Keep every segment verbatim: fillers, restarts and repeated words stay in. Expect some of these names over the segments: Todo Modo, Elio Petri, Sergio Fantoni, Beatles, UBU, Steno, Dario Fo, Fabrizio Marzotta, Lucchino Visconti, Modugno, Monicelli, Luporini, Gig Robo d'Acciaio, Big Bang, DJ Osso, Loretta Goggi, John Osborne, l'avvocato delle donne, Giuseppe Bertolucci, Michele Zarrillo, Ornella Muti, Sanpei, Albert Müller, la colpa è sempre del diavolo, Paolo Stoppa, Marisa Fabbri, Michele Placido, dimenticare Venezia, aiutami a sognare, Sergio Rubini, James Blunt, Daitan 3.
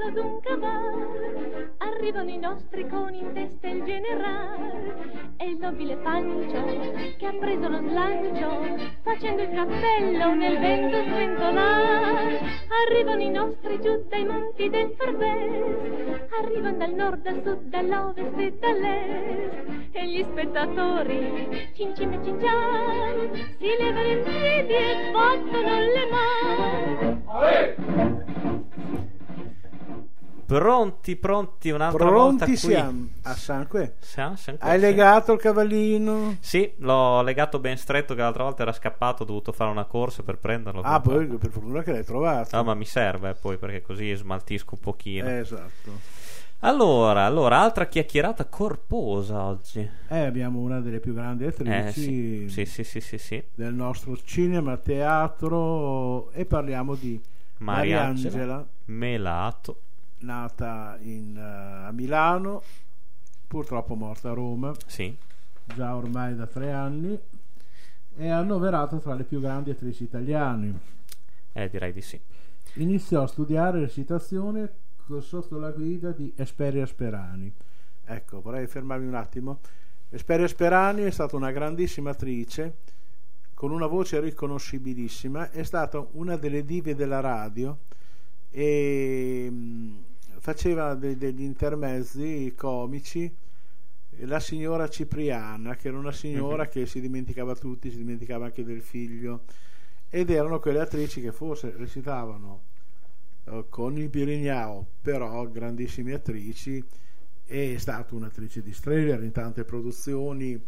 cavallo d'un cavallo, arrivano i nostri con in testa il generale, e il nobile Pancio che ha preso lo slancio, facendo il cappello nel vento sventolare. Arrivano i nostri giù dai monti del Farbese, arrivano dal nord, dal sud, dall'ovest e dall'est, e gli spettatori, cincin e cincian, si levano in piedi e battono le mani. Allez! Pronti, pronti, un'altra pronti volta qui. Pronti siamo, a sangue. Siamo, sangue Hai siamo. legato il cavallino? Sì, l'ho legato ben stretto, che l'altra volta era scappato, ho dovuto fare una corsa per prenderlo. Ah, poi per... per fortuna che l'hai trovato. No, ma mi serve poi, perché così smaltisco un pochino. Eh, esatto. Allora, allora, altra chiacchierata corposa oggi. Eh, abbiamo una delle più grandi attrici eh, sì. Sì, sì, sì, sì, sì. del nostro cinema, teatro, e parliamo di Mariangela, Mariangela Melato. Nata in, uh, a Milano, purtroppo morta a Roma, sì. già ormai da tre anni, è annoverata tra le più grandi attrici italiane. Eh, direi di sì. Iniziò a studiare recitazione sotto la guida di Esperia Sperani. Ecco, vorrei fermarmi un attimo. Esperia Sperani è stata una grandissima attrice, con una voce riconoscibilissima, è stata una delle dive della radio e faceva de- degli intermezzi comici. La signora Cipriana, che era una signora che si dimenticava tutti, si dimenticava anche del figlio, ed erano quelle attrici che forse recitavano eh, con il Birignao, però grandissime attrici. È stata un'attrice di Strehler in tante produzioni,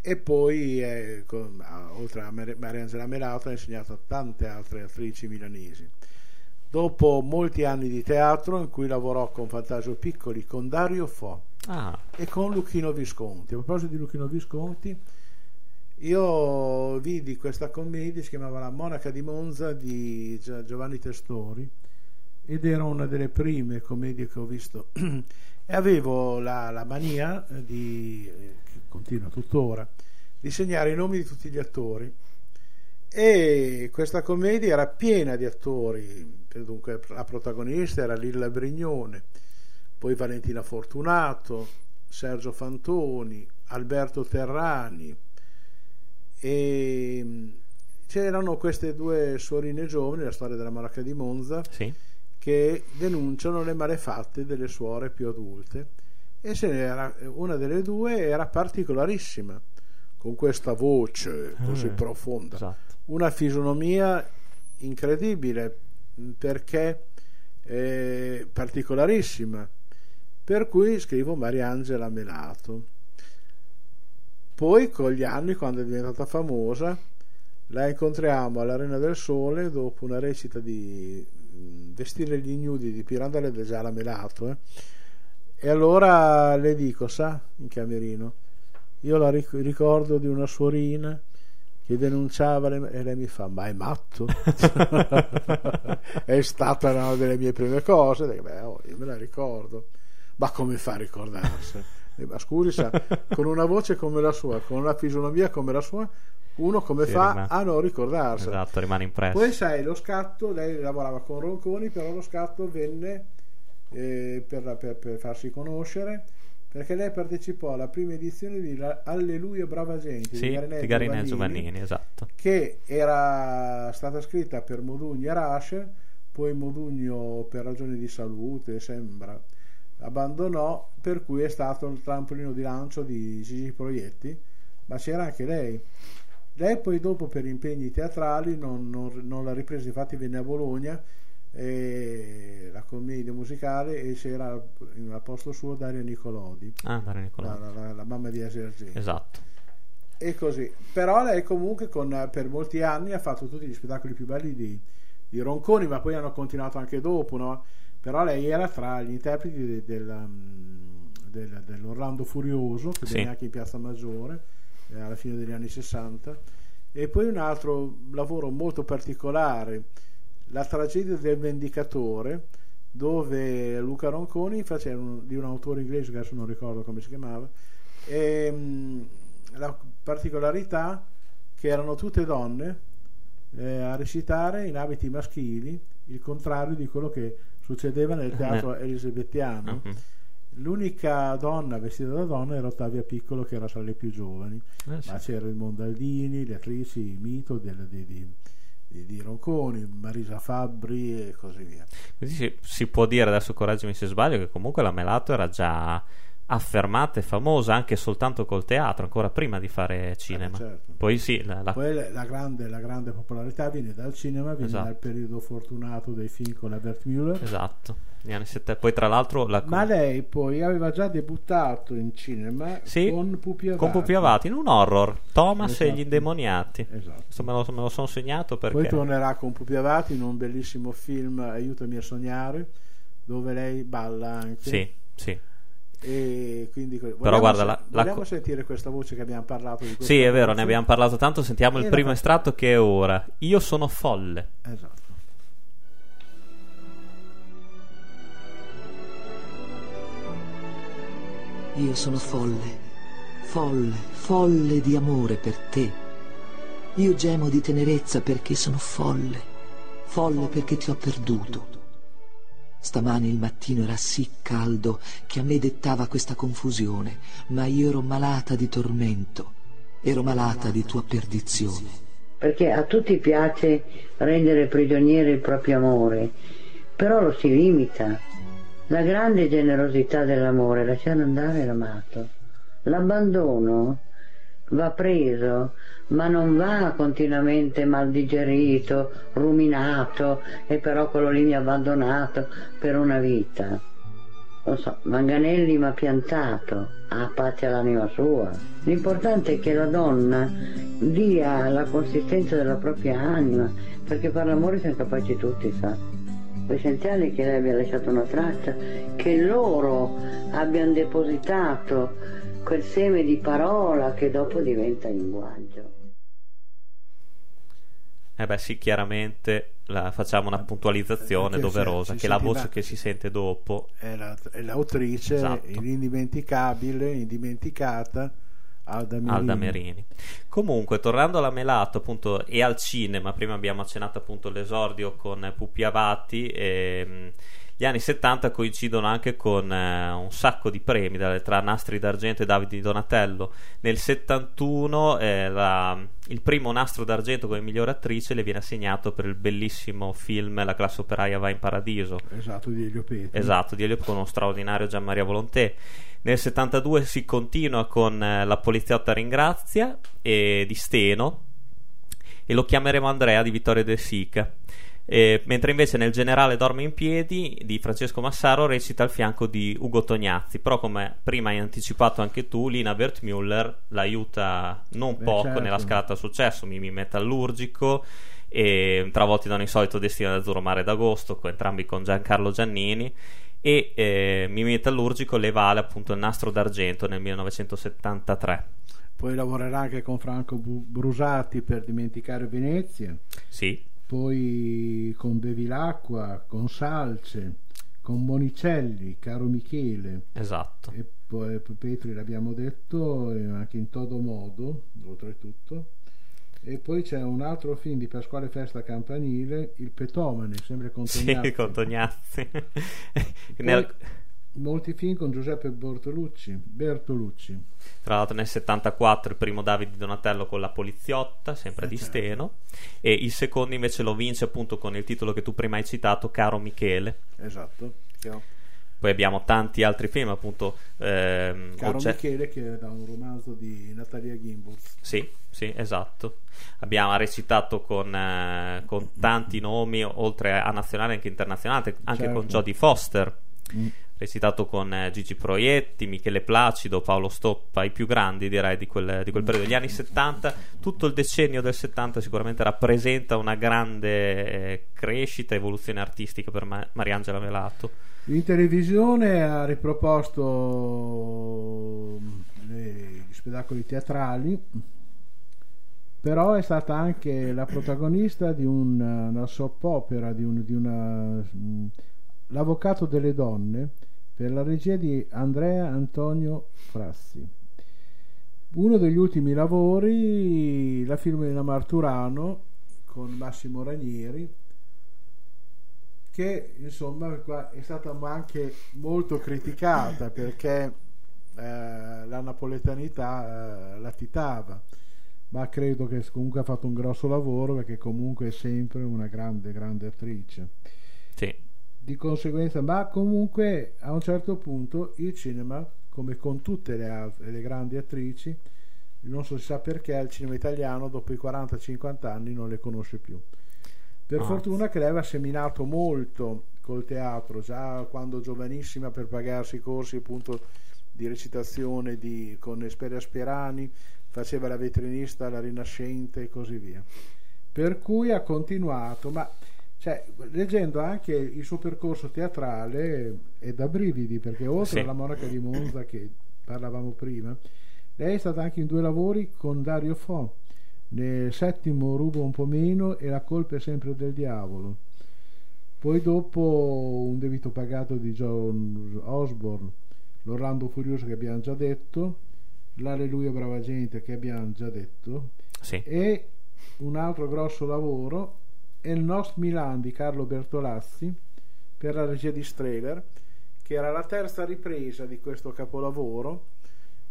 e poi eh, con, oltre a Mar- Mariangela Melato ha insegnato a tante altre attrici milanesi. Dopo molti anni di teatro, in cui lavorò con Fantasio Piccoli, con Dario Fo ah. e con Lucchino Visconti. A proposito di Lucchino Visconti, io vidi questa commedia, si chiamava La monaca di Monza di Giovanni Testori, ed era una delle prime commedie che ho visto e avevo la, la mania di, che continua tuttora, di segnare i nomi di tutti gli attori, e questa commedia era piena di attori. Dunque la protagonista era Lilla Brignone, poi Valentina Fortunato, Sergio Fantoni, Alberto Terrani, e c'erano queste due suorine giovani, la storia della monaca di Monza, sì. che denunciano le malefatte delle suore più adulte, e se n'era una delle due era particolarissima, con questa voce così mm, profonda, esatto. una fisonomia incredibile, perché è particolarissima, per cui scrivo Mariangela Melato. Poi con gli anni, quando è diventata famosa, la incontriamo all'Arena del Sole dopo una recita di Vestire gli ignudi di Pirandello, ed è già la Melato eh. e allora le dico, sa, in camerino, io la ric- ricordo di una suorina che denunciava le... e lei mi fa, ma è matto? È stata una delle mie prime cose. Beh, oh, io me la ricordo, ma come fa a ricordarsi? Ma scusi, sa, con una voce come la sua, con una fisonomia come la sua, uno come sì, fa rimane... a non ricordarsi? Esatto, rimane impresso. Poi sai, lo scatto, lei lavorava con Ronconi, però lo scatto venne eh, per, per, per farsi conoscere, perché lei partecipò alla prima edizione di Alleluia Brava Gente sì, di Garinè Giovannini, esatto. che era stata scritta per Modugno e Rascher, poi Modugno per ragioni di salute sembra abbandonò, per cui è stato il trampolino di lancio di Gigi Proietti, ma c'era anche lei. Lei poi dopo per impegni teatrali non, non, non l'ha ripresa, infatti venne a Bologna e la commedia musicale, e c'era al posto suo Dario Nicolodi, ah, Dario Nicolodi. La, la, la mamma di Asergenti, esatto, e così. Però lei comunque con, per molti anni ha fatto tutti gli spettacoli più belli di, di Ronconi, ma poi hanno continuato anche dopo, no? Però lei era tra gli interpreti de, del, del, dell'Orlando Furioso, che sì. venne anche in Piazza Maggiore eh, alla fine degli anni sessanta. E poi un altro lavoro molto particolare, La tragedia del Vendicatore, dove Luca Ronconi faceva un, di un autore inglese che adesso non ricordo come si chiamava, e mh, la particolarità che erano tutte donne eh, a recitare in abiti maschili, il contrario di quello che succedeva nel teatro elisabettiano. Uh-huh. L'unica donna vestita da donna era Ottavia Piccolo, che era tra le più giovani, eh, sì. ma c'era il Mondaldini, le attrici mito del, di, di, di, di Ronconi, Marisa Fabbri e così via. Quindi si, si può dire, adesso correggimi se sbaglio, che comunque la Melato era già affermata e famosa anche soltanto col teatro, ancora prima di fare cinema. Eh, certo. Poi sì, la, la... Poi la, grande, la grande popolarità viene dal cinema, viene esatto. dal periodo fortunato dei film con Albert Müller. Esatto. Poi tra l'altro la... ma lei poi aveva già debuttato in cinema, sì, con Pupi Avati, con Pupi Avati in un horror, Thomas esatto. e gli indemoniati, esatto. Questo me lo, me lo sono segnato, perché poi tornerà con Pupi Avati in un bellissimo film, Aiutami a Sognare, dove lei balla anche. Sì, sì. E quindi però vogliamo, guarda, la, vogliamo la... sentire questa voce che abbiamo parlato di. Sì, è vero, voce. Ne abbiamo parlato tanto. Sentiamo e il primo fa... estratto, che è ora. Io sono folle. Esatto. Io sono folle, folle, folle di amore per te. Io gemo di tenerezza perché sono folle, folle perché ti ho perduto. Stamane il mattino era sì caldo che a me dettava questa confusione, ma io ero malata di tormento, ero malata di tua perdizione. Perché a tutti piace rendere prigioniero il proprio amore, però lo si limita. La grande generosità dell'amore, lasciare andare l'amato. L'abbandono va preso, ma non va continuamente mal digerito, ruminato, e però quello lì mi ha abbandonato per una vita. Non so, Manganelli mi ha piantato, ha pace all'anima sua. L'importante è che la donna dia la consistenza della propria anima, perché per l'amore siamo capaci tutti, sa? Essenziale che lei abbia lasciato una traccia, che loro abbiano depositato quel seme di parola che dopo diventa linguaggio. Eh beh sì, chiaramente la, facciamo una puntualizzazione perché doverosa, che la voce che si sente dopo è, la, è l'autrice, esatto. L'indimenticabile, indimenticata Alda Merini. Alda Merini. Comunque, tornando alla Melato, appunto, e al cinema, prima abbiamo accennato appunto l'esordio con Pupi Avati, e gli anni settanta coincidono anche con eh, un sacco di premi, tra Nastri d'Argento e Davide Donatello. Nel settantuno eh, la, il primo Nastro d'Argento come migliore attrice le viene assegnato per il bellissimo film La classe operaia va in paradiso, esatto, di Elio Petri, esatto, di Elio, con uno straordinario Gianmaria Volonté. Nel settantadue si continua con eh, La poliziotta ringrazia e di Steno, e Lo chiameremo Andrea di Vittorio De Sica. Eh, mentre invece nel Generale dorme in piedi di Francesco Massaro recita al fianco di Ugo Tognazzi, però come prima hai anticipato anche tu, Lina Wertmüller l'aiuta non Beh, poco certo. nella scalata al successo, Mimì Metallurgico e Travolti da un insolito destino dell'azzurro mare d'agosto, entrambi con Giancarlo Giannini, e eh, Mimì Metallurgico le vale appunto il Nastro d'Argento nel millenovecentosettantatré. Poi lavorerà anche con Franco Brusati per Dimenticare Venezia, sì, poi con Bevilacqua, con Salce, con Monicelli, Caro Michele, esatto, e poi Petri l'abbiamo detto, anche in Todo Modo oltretutto. E poi c'è un altro film di Pasquale Festa Campanile, Il Petomane, sempre con Tognazzi, sì, con Tognazzi. Nel... molti film con Giuseppe Bertolucci, Bertolucci. Tra l'altro nel settantaquattro il primo Davide Donatello con La poliziotta, sempre eh di certo. Steno, e il secondo invece lo vince appunto con il titolo che tu prima hai citato, Caro Michele, esatto. Poi abbiamo tanti altri film, appunto ehm, Caro Oce... Michele, che è da un romanzo di Natalia Ginburz, sì, sì, esatto. Abbiamo recitato con, eh, con tanti nomi, oltre a nazionale anche internazionale, anche certo. con Jodie Foster, mm. recitato con Gigi Proietti, Michele Placido, Paolo Stoppa, i più grandi direi di quel, di quel periodo. Gli anni settanta, tutto il decennio del settanta sicuramente rappresenta una grande eh, crescita, evoluzione artistica per Ma- Mariangela Melato. In televisione ha riproposto le, gli spettacoli teatrali, però è stata anche la protagonista di un, una soap opera, di, un, di una... L'avvocato delle donne, per la regia di Andrea Antonio Frassi. Uno degli ultimi lavori, la Filomena Marturano con Massimo Ranieri, che insomma qua è stata anche molto criticata perché eh, la napoletanità eh, latitava, ma credo che comunque ha fatto un grosso lavoro, perché comunque è sempre una grande grande attrice, sì. Di conseguenza, ma comunque a un certo punto il cinema, come con tutte le, altre, le grandi attrici, non so, si sa perché al cinema italiano dopo i quaranta cinquanta anni non le conosce più. Per ah. fortuna che lei aveva seminato molto col teatro già quando giovanissima, per pagarsi i corsi appunto di recitazione di, con Esperia Sperani, faceva la vetrinista, la Rinascente e così via, per cui ha continuato. Ma cioè, leggendo anche il suo percorso teatrale è da brividi, perché oltre sì. alla Monaca di Monza che parlavamo prima, lei è stata anche in due lavori con Dario Fo, nel settimo Rubo un po' meno e La colpa è sempre del diavolo, poi dopo Un debito pagato di John Osborne, L'Orlando furioso che abbiamo già detto, L'Alleluia Brava Gente che abbiamo già detto, sì. e un altro grosso lavoro è Il Nost Milan di Carlo Bertolazzi per la regia di Strehler, che era la terza ripresa di questo capolavoro,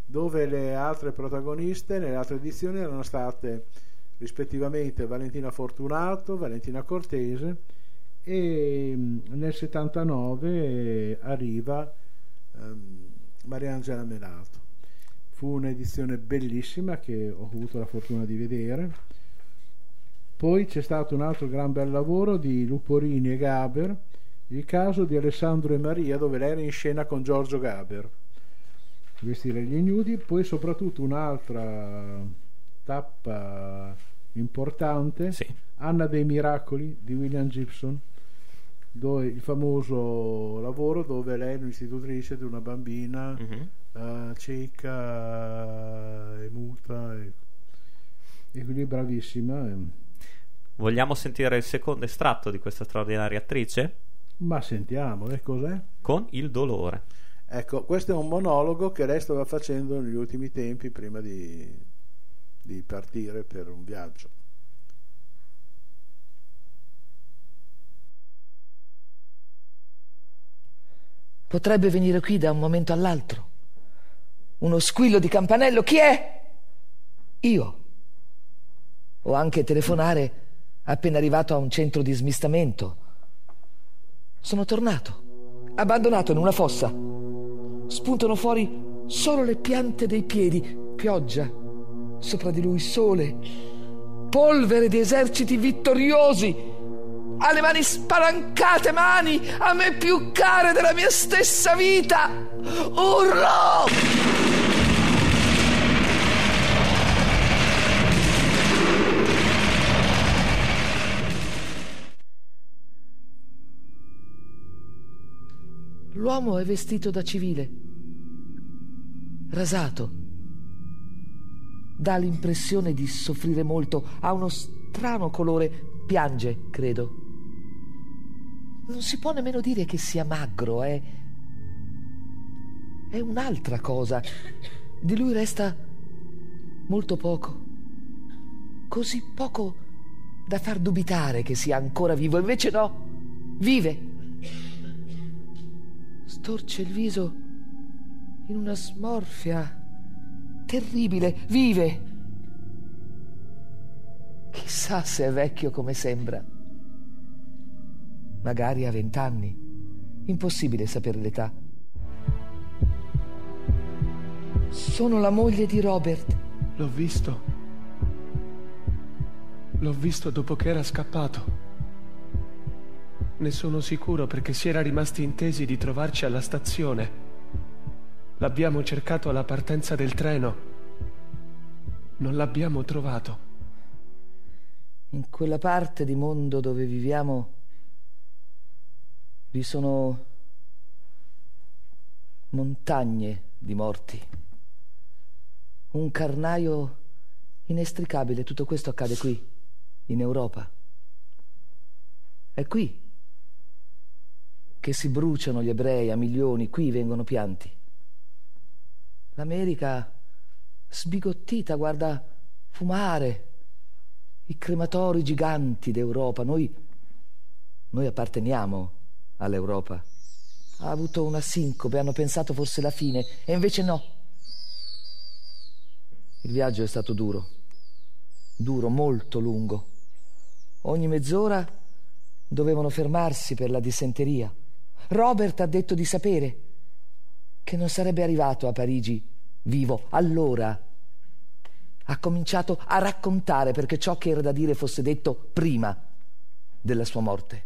dove le altre protagoniste nelle altre edizioni erano state rispettivamente Valentina Fortunato, Valentina Cortese, e nel settantanove arriva um, Mariangela Melato. Fu un'edizione bellissima che ho avuto la fortuna di vedere. Poi c'è stato un altro gran bel lavoro di Luporini e Gaber, Il caso di Alessandro e Maria, dove lei era in scena con Giorgio Gaber, Vestire gli ignudi. Poi soprattutto un'altra tappa importante, sì. Anna dei miracoli di William Gibson, dove il famoso lavoro dove lei è un'istitutrice di una bambina mm-hmm. uh, cieca e muta e, e quindi bravissima. Vogliamo sentire il secondo estratto di questa straordinaria attrice? Ma sentiamo, e eh, cos'è? Con il dolore. Ecco, questo è un monologo che lei stava facendo negli ultimi tempi prima di, di partire per un viaggio. Potrebbe venire qui da un momento all'altro. Uno squillo di campanello, chi è? Io. O anche telefonare appena arrivato a un centro di smistamento. Sono tornato, abbandonato in una fossa. Spuntano fuori solo le piante dei piedi, pioggia, sopra di lui sole, polvere di eserciti vittoriosi, alle mani spalancate, mani a me più care della mia stessa vita. Urlo! L'uomo è vestito da civile, rasato, dà l'impressione di soffrire molto, ha uno strano colore, piange, credo. Non si può nemmeno dire che sia magro, è... è un'altra cosa. Di lui resta molto poco, così poco da far dubitare che sia ancora vivo, invece no, vive. Storce il viso in una smorfia terribile, vive. Chissà se è vecchio come sembra. Magari ha vent'anni, impossibile sapere l'età. Sono la moglie di Robert. L'ho visto. L'ho visto dopo che era scappato. Ne sono sicuro perché si era rimasti intesi di trovarci alla stazione. L'abbiamo cercato alla partenza del treno. Non l'abbiamo trovato. In quella parte di mondo dove viviamo vi sono montagne di morti. Un carnaio inestricabile. Tutto questo accade qui, in Europa. È qui che si bruciano gli ebrei a milioni, qui vengono pianti. L'America sbigottita guarda fumare i crematori giganti d'Europa. Noi Noi apparteniamo all'Europa. Ha avuto una sincope, hanno pensato fosse la fine, e invece no. Il viaggio è stato duro, duro, molto lungo. Ogni mezz'ora dovevano fermarsi per la dissenteria. Robert ha detto di sapere che non sarebbe arrivato a Parigi vivo. Allora ha cominciato a raccontare, perché ciò che era da dire fosse detto prima della sua morte.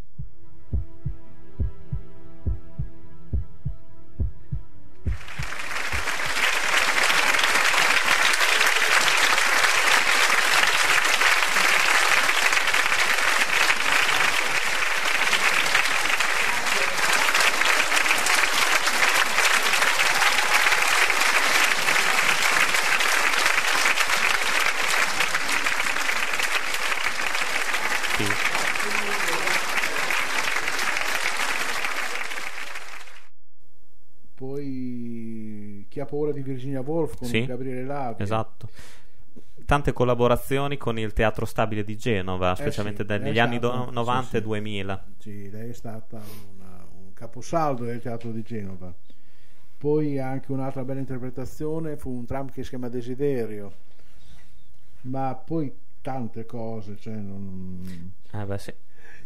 Paura di Virginia Woolf con sì, Gabriele Lavi, esatto, tante collaborazioni con il Teatro Stabile di Genova, specialmente eh sì, dagli anni stato, novanta sì, e duemila. Sì, lei è stata una, un caposaldo del Teatro di Genova. Poi anche un'altra bella interpretazione fu Un tram che si chiama Desiderio, ma poi tante cose, cioè non... eh beh, sì.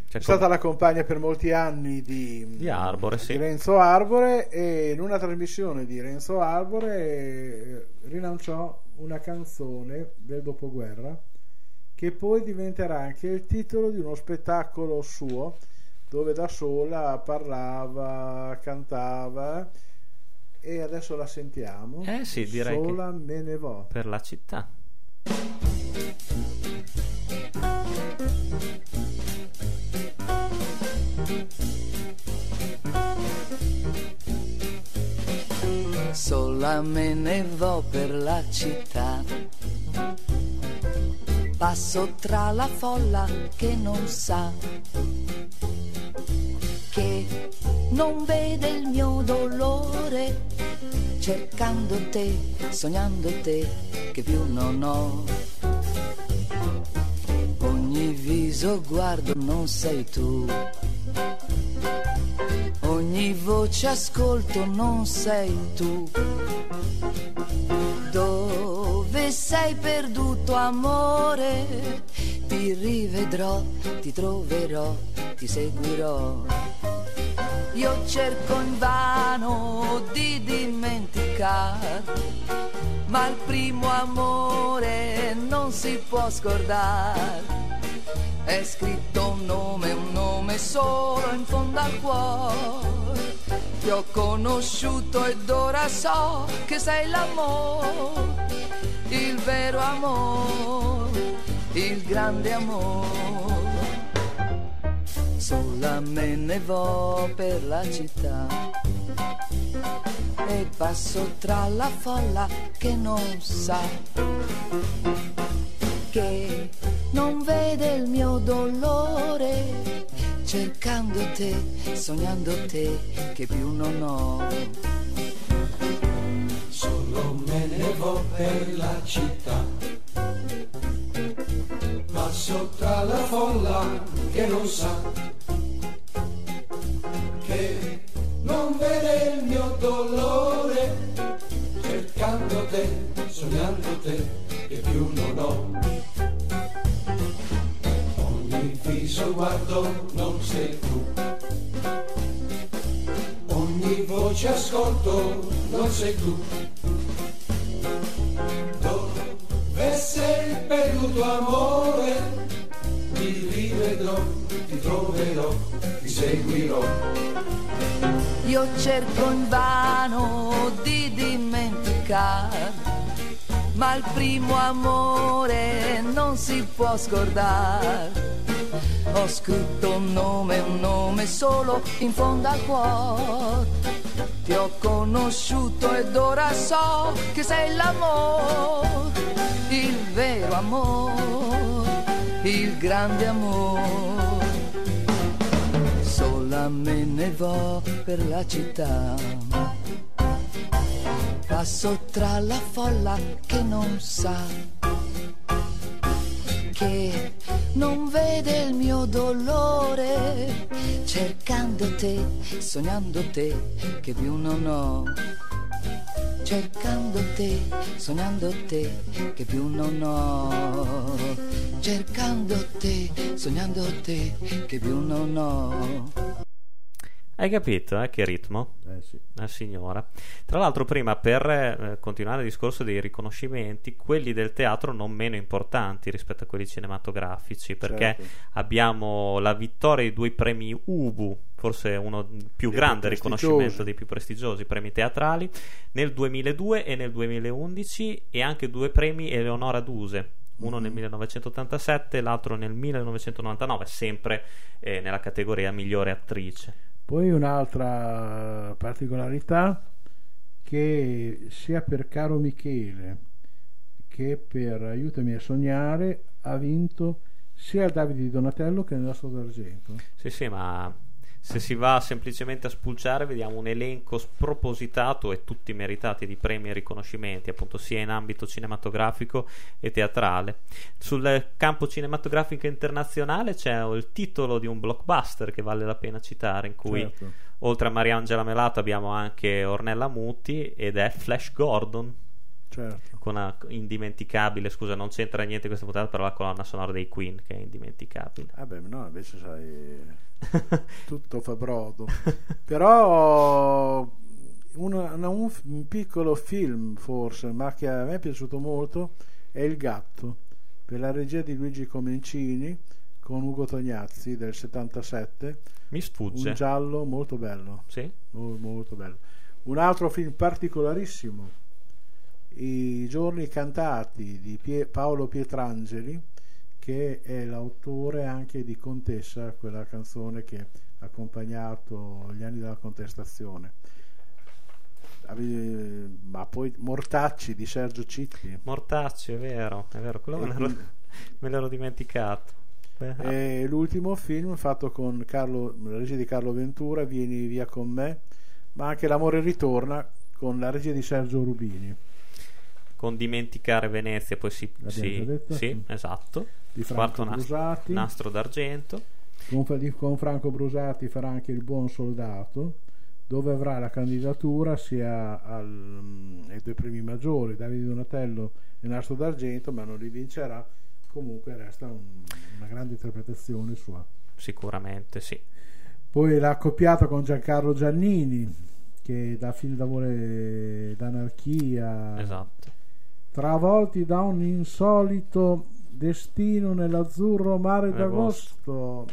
C'è è stata come... la compagna per molti anni di, di, Arbore, di sì. Renzo Arbore, e in una trasmissione di Renzo Arbore rilanciò una canzone del dopoguerra che poi diventerà anche il titolo di uno spettacolo suo, dove da sola parlava, cantava, e adesso la sentiamo. Eh sì, direi Sola che me ne vo per la città. Sola me ne vo per la città, passo tra la folla che non sa, che non vede il mio dolore, cercando te, sognando te, che più non ho. Ogni viso guardo, non sei tu, ogni voce ascolto, non sei tu. Dove sei perduto, amore? Ti rivedrò, ti troverò, ti seguirò. Io cerco invano di dimenticare, ma il primo amore non si può scordare. È scritto un nome, un nome solo in fondo al cuore. Ti ho conosciuto ed ora so che sei l'amore, il vero amore, il grande amore. Sola me ne vo per la città e passo tra la folla che non sa, che non vede il mio dolore, cercando te, sognando te, che più non ho. Solo me ne vo per la città, passo tra la folla che non sa, che non vede il mio dolore, cercando te, sognando te, che più non ho. Viso guardo, non sei tu, ogni voce ascolto, non sei tu. Dove sei perduto, amore? Ti rivedrò, ti troverò, ti seguirò. Io cerco invano di dimenticare, ma il primo amore non si può scordare. Ho scritto un nome, un nome solo in fondo al cuore. Ti ho conosciuto ed ora so che sei l'amore, il vero amore, il grande amore. Sola me ne vo per la città, passo tra la folla che non sa, che non vede il mio dolore, cercando te, sognando te, che più non ho. Cercando te, sognando te, che più non ho. Cercando te, sognando te, che più non ho. Hai capito, eh? Che ritmo? Eh sì. Ah, signora. Tra l'altro, prima, per eh, continuare il discorso dei riconoscimenti, quelli del teatro non meno importanti rispetto a quelli cinematografici, perché certo. abbiamo la vittoria di due premi U B U, forse uno più grande riconoscimento dei più prestigiosi premi teatrali, nel duemiladue e nel duemilaundici, e anche due premi Eleonora Duse, uno nel millenovecentottantasette e l'altro nel millenovecentonovantanove, sempre eh, nella categoria migliore attrice. Poi un'altra particolarità, che sia per Caro Michele che per Aiutami a sognare ha vinto sia Davide Donatello che l'Astro d'Argento. Sì, sì, ma se si va semplicemente a spulciare vediamo un elenco spropositato e tutti meritati di premi e riconoscimenti, appunto, sia in ambito cinematografico e teatrale. Sul campo cinematografico internazionale c'è il titolo di un blockbuster che vale la pena citare, in cui certo. oltre a Mariangela Melato abbiamo anche Ornella Muti, ed è Flash Gordon. Certo. Con una indimenticabile, scusa, non c'entra niente questa puntata, però la colonna sonora dei Queen, che è indimenticabile. Ah beh, no, invece sai... tutto fa brodo. Però una, una, un, un piccolo film forse, ma che a me è piaciuto molto, è Il gatto, per la regia di Luigi Comencini con Ugo Tognazzi, del settantasette. Mi sfugge. Un giallo molto bello. Sì? Mol, molto bello. Un altro film particolarissimo, I giorni cantati di Pie, Paolo Pietrangeli, che è l'autore anche di Contessa, quella canzone che ha accompagnato gli anni della contestazione. Ma poi Mortacci di Sergio Citti. Mortacci, è vero, è vero, quello me l'ero, me l'ero dimenticato. E l'ultimo film fatto con Carlo, la regia di Carlo Ventura, Vieni via con me, ma anche L'amore ritorna, con la regia di Sergio Rubini, con Dimenticare Venezia, poi si sì, detto, sì, sì, esatto, di Franco Brusati, Nastro d'argento. Con, con Franco Brusati farà anche Il buon soldato, dove avrà la candidatura sia al, ai due premi maggiori, Davide Donatello e Nastro d'argento, ma non li vincerà. Comunque resta un, una grande interpretazione sua, sicuramente sì. Poi l'ha accoppiata con Giancarlo Giannini, che da film d'amore d'anarchia, esatto, travolti da un insolito destino nell'azzurro mare d'agosto.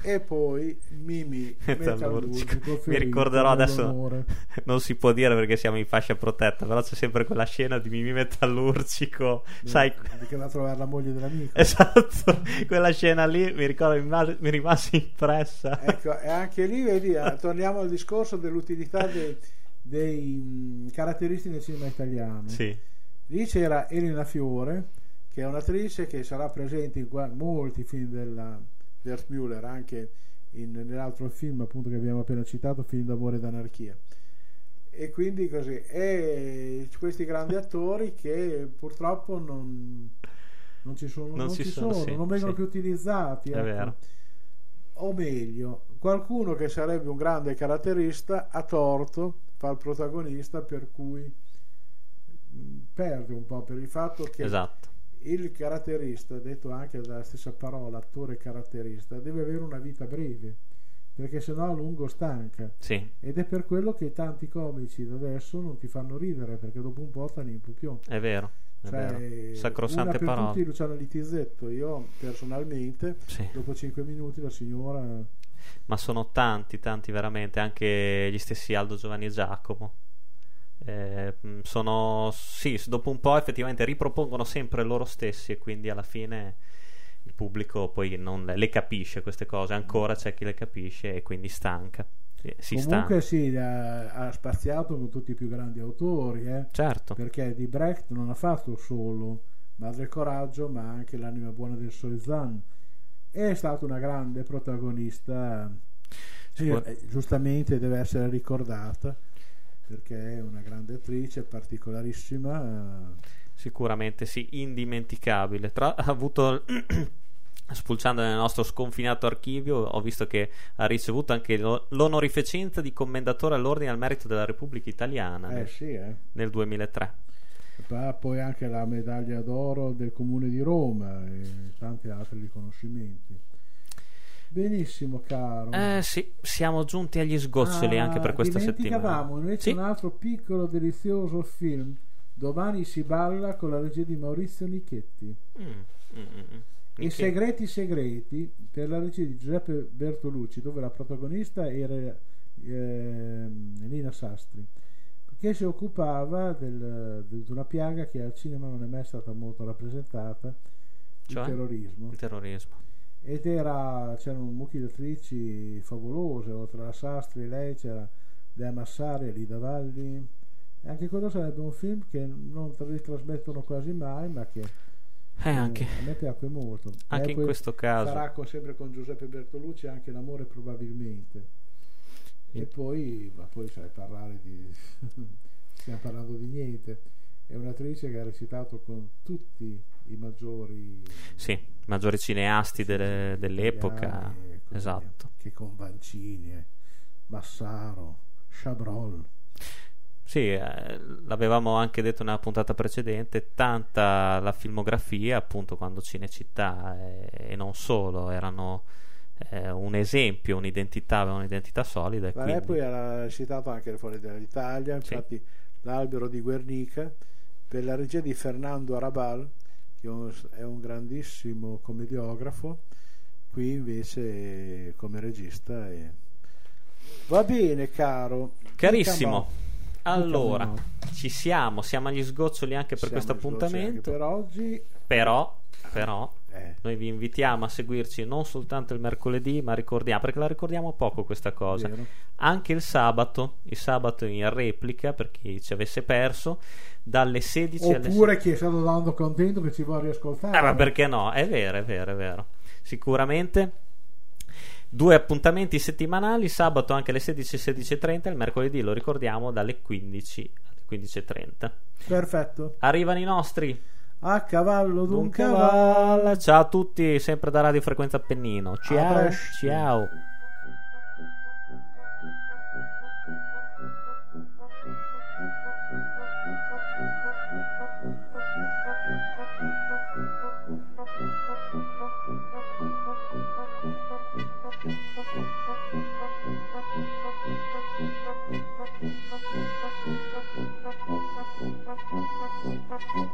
E poi Mimì Metallurgico. Mi ricorderò adesso, l'onore. Non si può dire perché siamo in fascia protetta, però c'è sempre quella scena di Mimì Metallurgico, mi, sai, che va a trovare la moglie dell'amico. Esatto, quella scena lì mi ricordo, mi, mi rimase impressa. Ecco, e anche lì vedi, torniamo al discorso dell'utilità dei, dei caratteristiche del cinema italiano. Sì. Lì c'era Elena Fiore, che è un'attrice che sarà presente in qua, molti film della Bert Müller, anche in, nell'altro film appunto che abbiamo appena citato, Film d'amore e d'anarchia. E quindi così, e questi grandi attori che purtroppo non, non ci sono, non, non, ci sono, sono, sì, non vengono sì. più utilizzati, è vero. O meglio, qualcuno che sarebbe un grande caratterista a torto fa il protagonista, per cui perde un po', per il fatto che esatto. il caratterista, detto anche dalla stessa parola, attore caratterista, deve avere una vita breve, perché sennò a lungo stanca. Sì. Ed è per quello che tanti comici da adesso non ti fanno ridere, perché dopo un po' stanno in pupione. È vero, è cioè, vero. Sacrosante parola. Tutti, Luciano Littizzetto, io personalmente, sì. dopo cinque minuti la signora. Ma sono tanti, tanti veramente, anche gli stessi Aldo, Giovanni e Giacomo. Eh, sono sì, dopo un po' effettivamente ripropongono sempre loro stessi, e quindi alla fine il pubblico poi non le, le capisce queste cose. Ancora c'è chi le capisce e quindi stanca. Si comunque stanca. Sì, ha, ha spaziato con tutti i più grandi autori, eh? Certo, perché di Brecht non ha fatto solo Madre e Coraggio, ma anche L'anima buona del Sorzan. È stata una grande protagonista, Spor- eh, giustamente deve essere ricordata, perché è una grande attrice, particolarissima, sicuramente sì, indimenticabile. Tra, ha avuto spulciando nel nostro sconfinato archivio, ho visto che ha ricevuto anche l'onorificenza di commendatore all'ordine al merito della Repubblica Italiana eh, nel, sì, eh. nel duemilatré. Ah, poi anche la medaglia d'oro del Comune di Roma e tanti altri riconoscimenti. Benissimo, caro. Eh, sì, siamo giunti agli sgoccioli ah, anche per questa settimana. Dimenticavamo invece sì. un altro piccolo delizioso film, Domani si balla, con la regia di Maurizio Nichetti. Mm, mm, mm. I okay. segreti segreti, per la regia di Giuseppe Bertolucci, dove la protagonista era eh, Nina Sastri, che si occupava del, di una piaga che al cinema non è mai stata molto rappresentata, cioè? il terrorismo. Il terrorismo. Ed era, c'erano un mucchio di attrici favolose, oltre alla Sastri lei c'era Dea Massari, Lida Valli, e anche quello sarebbe un film che non trasmettono quasi mai, ma che Eh, anche. a me piacque molto, anche eh, in questo caso sarà con, sempre con Giuseppe Bertolucci, anche L'amore probabilmente, sì. e poi ma poi sai parlare di stiamo parlando di niente. È un'attrice che ha recitato con tutti i maggiori sì, maggiori cineasti delle, dell'epoca con, esatto che con Vancini, Massaro, Chabrol. Sì, eh, l'avevamo anche detto nella puntata precedente, tanta la filmografia, appunto, quando Cinecittà e, e non solo erano eh, un esempio, un'identità, avevano un'identità solida. Ma lei poi era citato anche fuori dall'Italia, infatti sì. L'albero di Guernica, per la regia di Fernando Arrabal, che è un grandissimo commediografo, qui invece come regista è... Va bene, caro. Carissimo. Allora, ci siamo, siamo agli sgoccioli anche per questo appuntamento. Per oggi. Però, però eh. noi vi invitiamo a seguirci non soltanto il mercoledì, ma ricordiamo, perché la ricordiamo poco questa cosa, Vero. anche il sabato, il sabato in replica per chi ci avesse perso, dalle sedici Oppure alle sedici. Oppure chi è stato dando contento che ci vuole riascoltare. Ah, ma perché no? È vero, è vero, è vero. Sicuramente. Due appuntamenti settimanali, sabato anche alle sedici e sedici e trenta, il mercoledì lo ricordiamo dalle quindici alle quindici e trenta. Perfetto. Arrivano i nostri a cavallo d'un cavallo. cavallo. Ciao a tutti, sempre da Radio Frequenza Appennino. Ciao, ciao. Thank you.